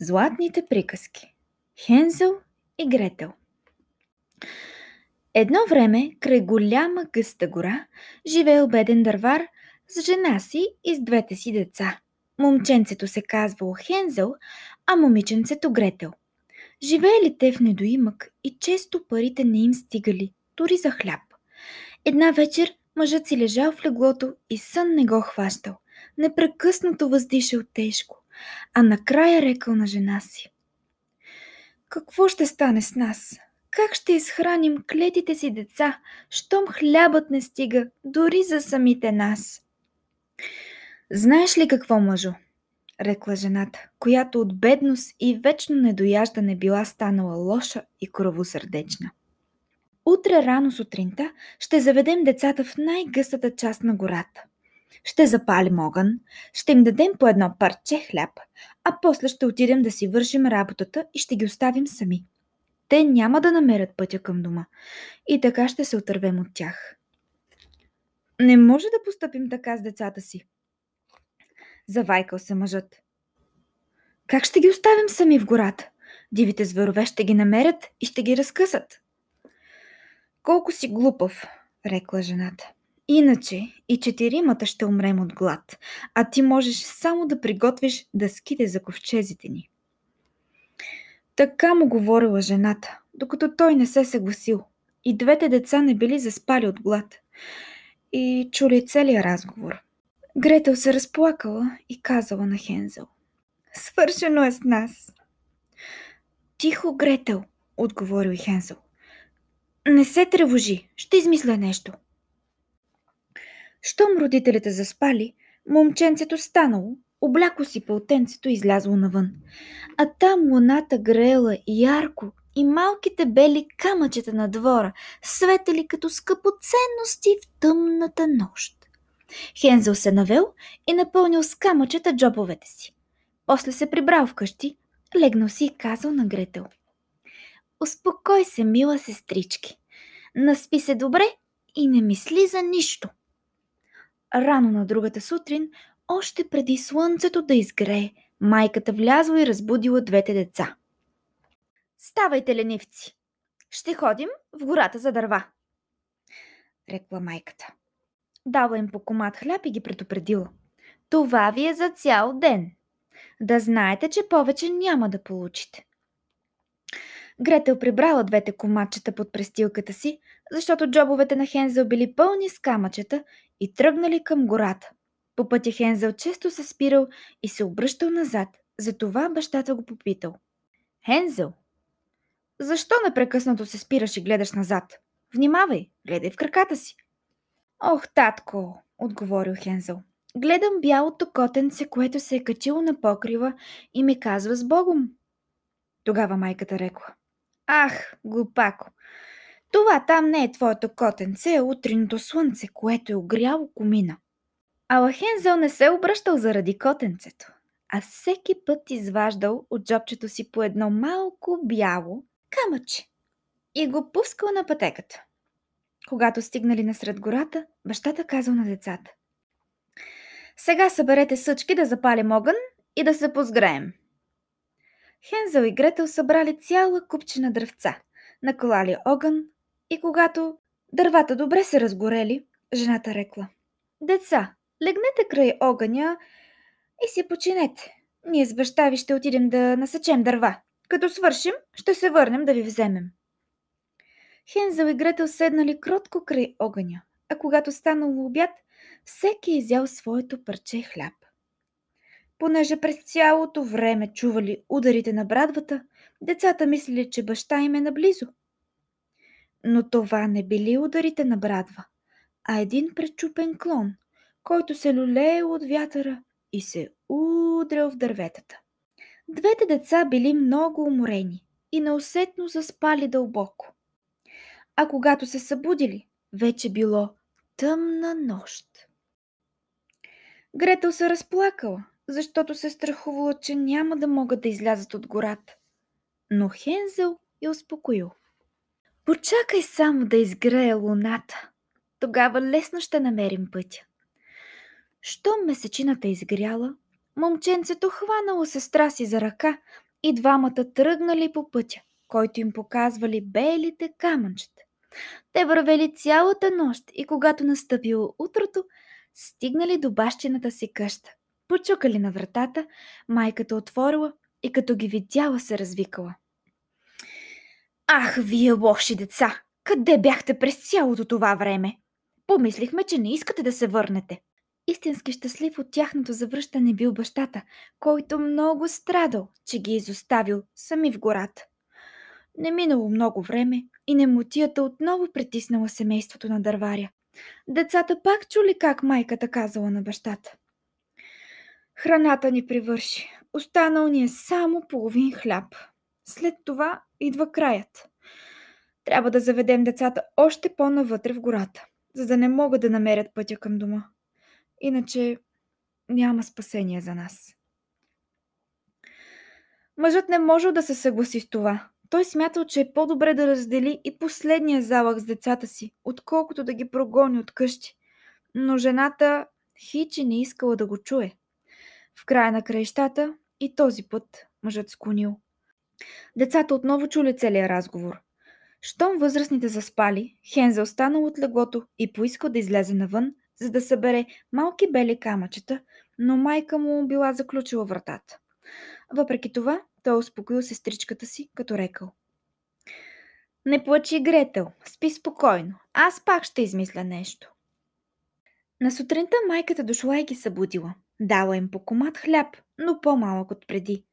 Златните приказки. Хензел и Гретел. Едно време, край голяма гъста гора, живеел беден дървар с жена си и с двете си деца. Момченцето се казвало Хензел, а момиченцето Гретел. Живеели те в недоимък и често парите не им стигали, дори за хляб. Една вечер мъжът си лежал в леглото и сън не го хващал. Непрекъснато въздишал тежко, а накрая рекал на жена си: „Какво ще стане с нас? Как ще изхраним клетите си деца, щом хлябът не стига дори за самите нас?“ „Знаеш ли какво, мъжо?“ рекла жената, която от бедност и вечно недояждане била станала лоша и кровосърдечна. „Утре рано сутринта ще заведем децата в най-гъстата част на гората. Ще запалим огън, ще им дадем по едно парче хляб, а после ще отидем да си вършим работата и ще ги оставим сами. Те няма да намерят пътя към дома и така ще се отървем от тях.“ „Не може да постъпим така с децата си“, завайкал се мъжът. „Как ще ги оставим сами в гората? Дивите зверове ще ги намерят и ще ги разкъсат.“ „Колко си глупав“, рекла жената. „Иначе и четиримата ще умрем от глад, а ти можеш само да приготвиш дъските за ковчезите ни.“ Така му говорила жената, докато той не се съгласил. И двете деца не били заспали от глад и чули целия разговор. Гретел се разплакала и казала на Хензел: „Свършено е с нас.“ „Тихо, Гретел“, отговорил Хензел. „Не се тревожи, ще измисля нещо.“ Щом родителите заспали, момченцето станало, обляко си пълтенцето и излязло навън. А там луната греела ярко и малките бели камъчета на двора светели като скъпоценности в тъмната нощ. Хензел се навел и напълнил с камъчета джобовете си. После се прибрал вкъщи, легнал си и казал на Гретел: „Успокой се, мила сестрички. Наспи се добре и не мисли за нищо.“ Рано на другата сутрин, още преди слънцето да изгрее, майката влязла и разбудила двете деца. „Ставайте, ленивци! Ще ходим в гората за дърва“, рекла майката. Дала им по комат хляб и ги предупредила: „Това ви е за цял ден. Да знаете, че повече няма да получите.“ Гретел прибрала двете коматчета под престилката си, защото джобовете на Хензел били пълни с камъчета, и тръгнали към гората. По пътя Хензел често се спирал и се обръщал назад, затова бащата го попитал: „Хензел, защо непрекъснато се спираш и гледаш назад? Внимавай, гледай в краката си.“ „Ох, татко“, отговорил Хензел, „гледам бялото котенце, което се е качило на покрива и ми казва с Богом.“ Тогава майката рекла: „Ах, глупако, това там не е твоето котенце, а утринното слънце, което е огряло комина.“ Ала Хензел не се обръщал заради котенцето, а всеки път изваждал от джобчето си по едно малко бяло камъче и го пускал на пътеката. Когато стигнали насред гората, бащата казал на децата: „Сега съберете съчки да запалим огън и да се позгреем.“ Хензел и Гретел събрали цяла купчина дръвца, наколали огън и когато дървата добре се разгорели, жената рекла: „Деца, легнете край огъня и си починете. Ние с баща ви ще отидем да насечем дърва. Като свършим, ще се върнем да ви вземем.“ Хензел и Гретел седнали кротко край огъня, а когато станало обяд, всеки изял своето парче хляб. Понеже през цялото време чували ударите на брадвата, децата мислили, че баща им е наблизо. Но това не били ударите на брадва, а един пречупен клон, който се люлеел от вятъра и се удрял в дърветата. Двете деца били много уморени и неусетно заспали дълбоко. А когато се събудили, вече било тъмна нощ. Гретел се разплакала, защото се страхувала, че няма да могат да излязат от гората. Но Хензел я успокоил: „Почакай само да изгрее луната. Тогава лесно ще намерим пътя.“ Щом месечината изгряла, момченцето хванало сестра си за ръка И двамата тръгнали по пътя, който им показвали белите камънчета. Те вървели цялата нощ и когато настъпило утрото, стигнали до бащината си къща. Почукали на вратата, майката отворила и като ги видяла се развикала: „Ах, вие лоши деца! Къде бяхте през цялото това време? Помислихме, че не искате да се върнете!“ Истински щастлив от тяхното завръщане бил бащата, който много страдал, че ги изоставил сами в гората. Не минало много време и немотията отново притиснала семейството на дърваря. Децата пак чули как майката казала на бащата: „Храната ни привърши, останал ни е само половин хляб. След това идва краят. Трябва да заведем децата още по-навътре в гората, за да не могат да намерят пътя към дома. Иначе няма спасение за нас.“ Мъжът не можел да се съгласи с това. Той смятал, че е по-добре да раздели и последния залък с децата си, отколкото да ги прогони от къщи. Но жената хиче не искала да го чуе. В края на краищата и този път мъжът склонил. Децата отново чули целия разговор. Щом възрастните заспали, Хензел станал от леглото и поискал да излезе навън, за да събере малки бели камъчета, но майка му била заключила вратата. Въпреки това, той успокоил сестричката си, като рекал: „Не плачи, Гретел, спи спокойно, аз пак ще измисля нещо.“ На сутринта майката дошла и ги събудила. Дала им по комат хляб, но по-малък от преди.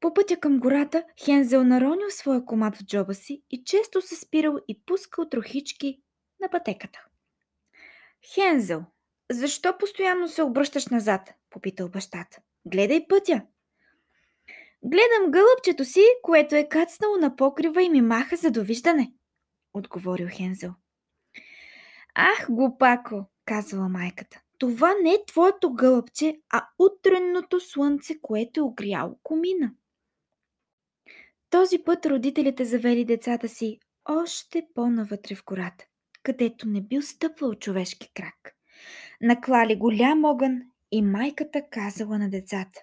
По пътя към гората Хензел наронил своя комат в джоба си и често се спирал и пускал трохички на пътеката. „Хензел, защо постоянно се обръщаш назад?“ попитал бащата. „Гледай пътя.“ „Гледам гълъбчето си, което е кацнало на покрива и ми маха за довиждане“, отговорил Хензел. „Ах, глупако!“ казала майката. „Това не е твоето гълъбче, а утренното слънце, което е огряло комина.“ Този път родителите завели децата си още по-навътре в гората, където не бил стъпвал човешки крак. Наклали голям огън и майката казала на децата: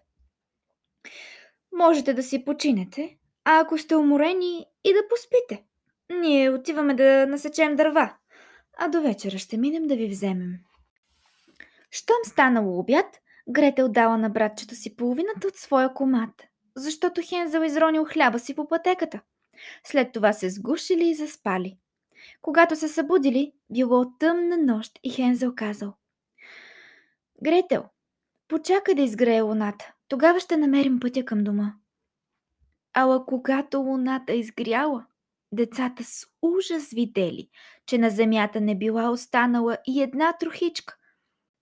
„Можете да си починете, а ако сте уморени и да поспите. Ние отиваме да насечем дърва, а до вечера ще минем да ви вземем.“ Щом станало обяд, Гретел дала на братчето си половината от своя комат, защото Хензел изронил хляба си по пътеката. След това се сгушили и заспали. Когато се събудили, било тъмна нощ и Хензел казал: „Гретел, почакай да изгрее луната, тогава ще намерим пътя към дома.“ Ала когато луната изгряла, децата с ужас видели, че на земята не била останала и една трохичка.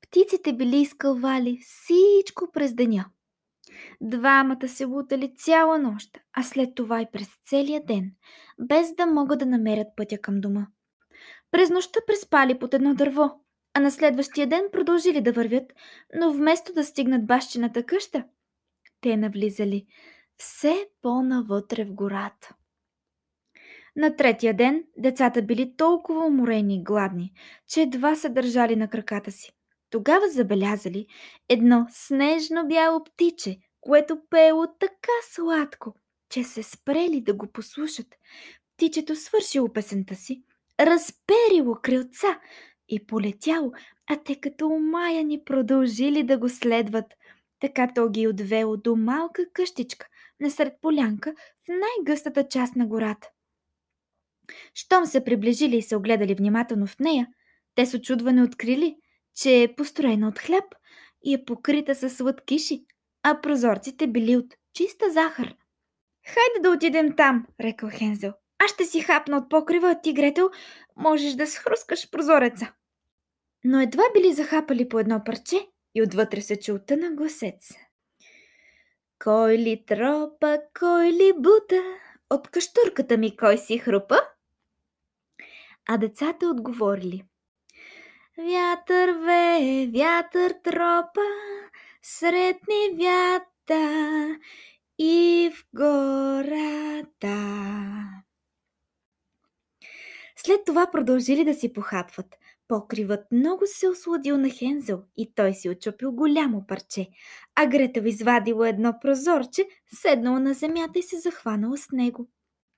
Птиците били изкълвали всичко през деня. Двамата се лутали цяла нощ, а след това и през целия ден, без да могат да намерят пътя към дома. През нощта преспали под едно дърво, а на следващия ден продължили да вървят, но вместо да стигнат бащината къща, те навлизали все по-навътре в гората. На третия ден децата били толкова уморени и гладни, че едва се държали на краката си. Тогава забелязали едно снежно-бяло птиче, което пеело така сладко, че се спрели да го послушат. Птичето свършило песента си, разперило крилца и полетяло, а те като умаяни продължили да го следват. Така то ги отвело до малка къщичка насред полянка в най-гъстата част на гората. Щом се приближили и се огледали внимателно в нея, те с очудване открили, че е построена от хляб и е покрита със сладкиши, а прозорците били от чиста захар. „Хайде да отидем там“, рекал Хензел. „Аз ще си хапна от покрива, а ти, Гретел, можеш да схрускаш прозореца.“ Но едва били захапали по едно парче и отвътре се чу тънък гласец: „Кой ли тропа, кой ли бута, от каштурката ми кой си хрупа?“ А децата отговорили: „Вятър вее, вятър тропа, сред невята и в гората.“ След това това продължили да си похапват. Покривът много се осладил на Хензел и той си отчупил голямо парче, а Гретел извадила едно прозорче, седнала на земята и се захванала с него.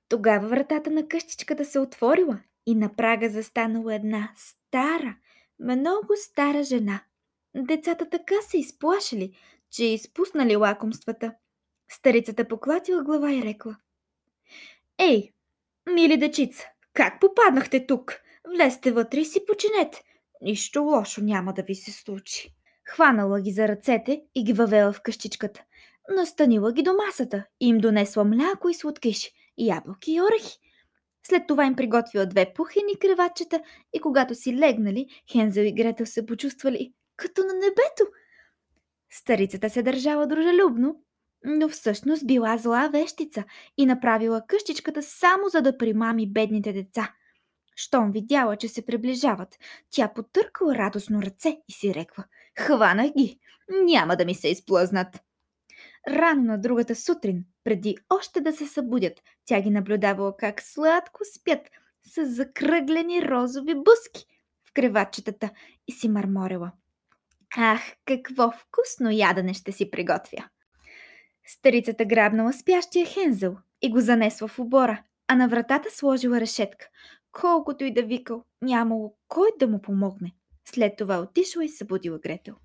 Тогава вратата на къщичката се отворила и на прага застанала една стара, много стара жена. Децата така се изплашили, че изпуснали лакомствата. Старицата поклатила глава и рекла: „Ей, мили дечица, как попаднахте тук? Влезте вътре и си починете. Нищо лошо няма да ви се случи.“ Хванала ги за ръцете и ги въвела в къщичката. Настанила ги до масата и им донесла мляко и сладкиши, ябълки и орехи. След това им приготвила две пухени креватчета и когато си легнали, Хензел и Гретел се почувствали като на небето. Старицата се държала дружелюбно, но всъщност била зла вещица и направила къщичката само за да примами бедните деца. Щом видяла, че се приближават, тя потъркала радостно ръце и си рекла: „Хванах ги! Няма да ми се изплъзнат!“ Рано на другата сутрин, преди още да се събудят, тя ги наблюдавала как сладко спят с закръглени розови буски в креватчетата и си мърморела: „Ах, какво вкусно ядене ще си приготвя!“ Старицата грабнала спящия Хензел и го занесла в обора, а на вратата сложила решетка. Колкото и да викал, нямало кой да му помогне. След това отишла и събудила Гретел.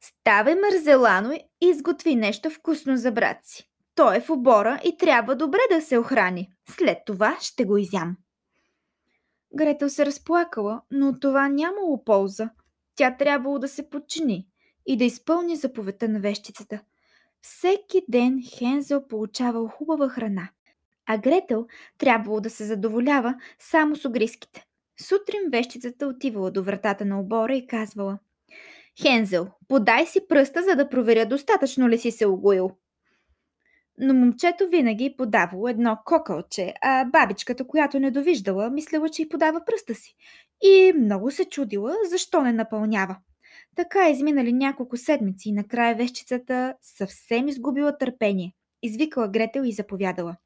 „Ставай, мързелано, и изготви нещо вкусно за брат си. Той е в обора и трябва добре да се охрани. След това ще го изям.“ Гретел се разплакала, но това нямало полза. Тя трябвало да се подчини и да изпълни заповедта на вещицата. Всеки ден Хензел получавал хубава храна, а Гретел трябвало да се задоволява само с огризките. Сутрин вещицата отивала до вратата на обора и казвала: „Хензел, подай си пръста, за да проверя достатъчно ли си се огоил.“ Но момчето винаги подавало едно кокълче, а бабичката, която не довиждала, мислела, че й подава пръста си и много се чудила защо не напълнява. Така изминали няколко седмици и накрая вещицата съвсем изгубила търпение. Извикала Гретел и заповядала: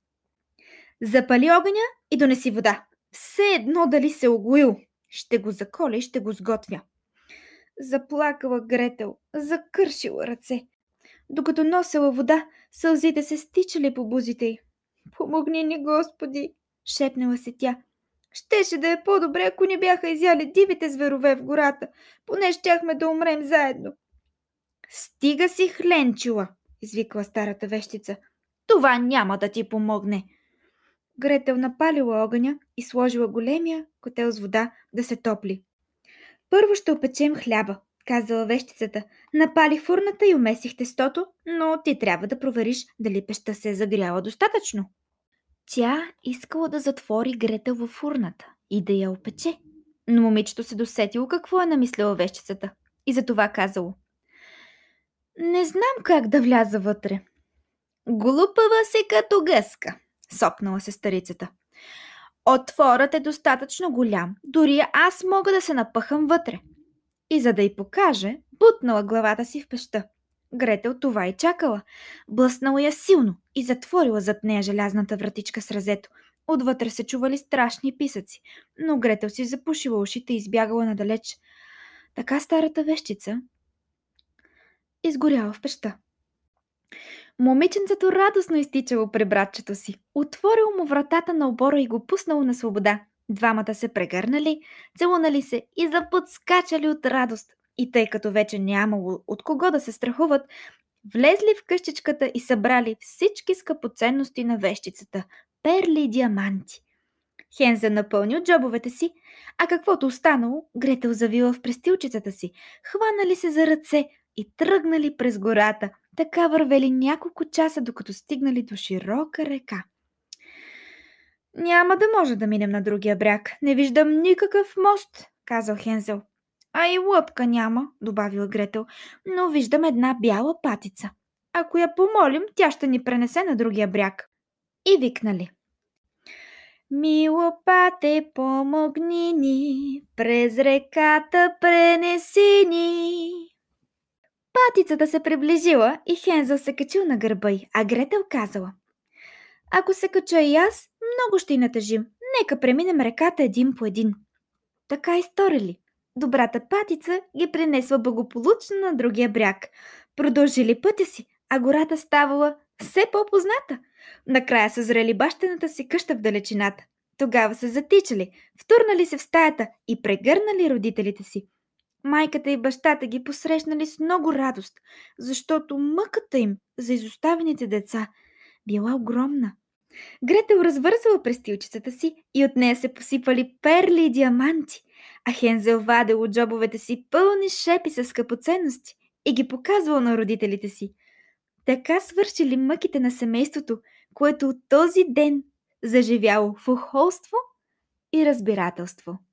„Запали огъня и донеси вода. Все едно дали се огоил. Ще го заколя и ще го сготвя.“ Заплакала Гретел, закършила ръце. Докато носела вода, сълзите се стичали по бузите й. „Помогни ни, Господи!“ шепнала се тя. „Щеше да е по-добре, ако не бяха изяли дивите зверове в гората. Поне щяхме да умрем заедно.“ „Стига си хленчила!“ извикла старата вещица. „Това няма да ти помогне.“ Гретел напалила огъня и сложила големия котел с вода да се топли. „Първо ще опечем хляба“, казала вещицата. „Напалих фурната и умесих тестото, но ти трябва да провериш дали пещта се е загряла достатъчно.“ Тя искала да затвори Гретел във фурната и да я опече, но момичето се досетило какво е намислила вещицата и затова казало: „Не знам как да вляза вътре.“ „Глупава си като гъска“, сопнала се старицата. „Отворът е достатъчно голям, дори аз мога да се напъхам вътре.“ И за да й покаже, бутнала главата си в пещта. Гретел това и чакала. Блъснала я силно и затворила зад нея желязната вратичка с разето. Отвътре се чували страшни писъци, но Гретел си запушила ушите и избягала надалеч. Така старата вещица изгоряла в пещта. Момиченцето радостно изтичало при братчето си. Отворило му вратата на обора и го пуснало на свобода. Двамата се прегърнали, целунали се и заподскачали от радост. И тъй като вече нямало от кого да се страхуват, влезли в къщичката и събрали всички скъпоценности на вещицата – перли и диаманти. Хензел напълнил джобовете си, а каквото останало, Гретел завила в престилчицата си. Хванали се за ръце и тръгнали през гората. Така вървели няколко часа, докато стигнали до широка река. „Няма да може да минем на другия бряг. Не виждам никакъв мост“, казал Хензел. „А и лъпка няма“, добавила Гретел, „но виждам една бяла патица. Ако я помолим, тя ще ни пренесе на другия бряг.“ И викнали: „Мило пате, помогни ни, през реката пренеси ни.“ Патицата се приближила и Хензел се качил на гърба й, а Гретел казала: „Ако се кача и аз, много ще й натъжим. Нека преминем реката един по един. Така и сторили. Добрата патица ги пренесла благополучно на другия бряг. Продължили пътя си, а гората ставала все по-позната. Накрая съзрели бащената си къща в далечината. Тогава се затичали, втурнали се в стаята и прегърнали родителите си. Майката и бащата ги посрещнали с много радост, защото мъката им за изоставените деца била огромна. Гретел развързала престилчицата си и от нея се посипали перли и диаманти, а Хензел вадел от джобовете си пълни шепи с скъпоценности и ги показвал на родителите си. Така свършили мъките на семейството, което от този ден заживяло в охолство и разбирателство.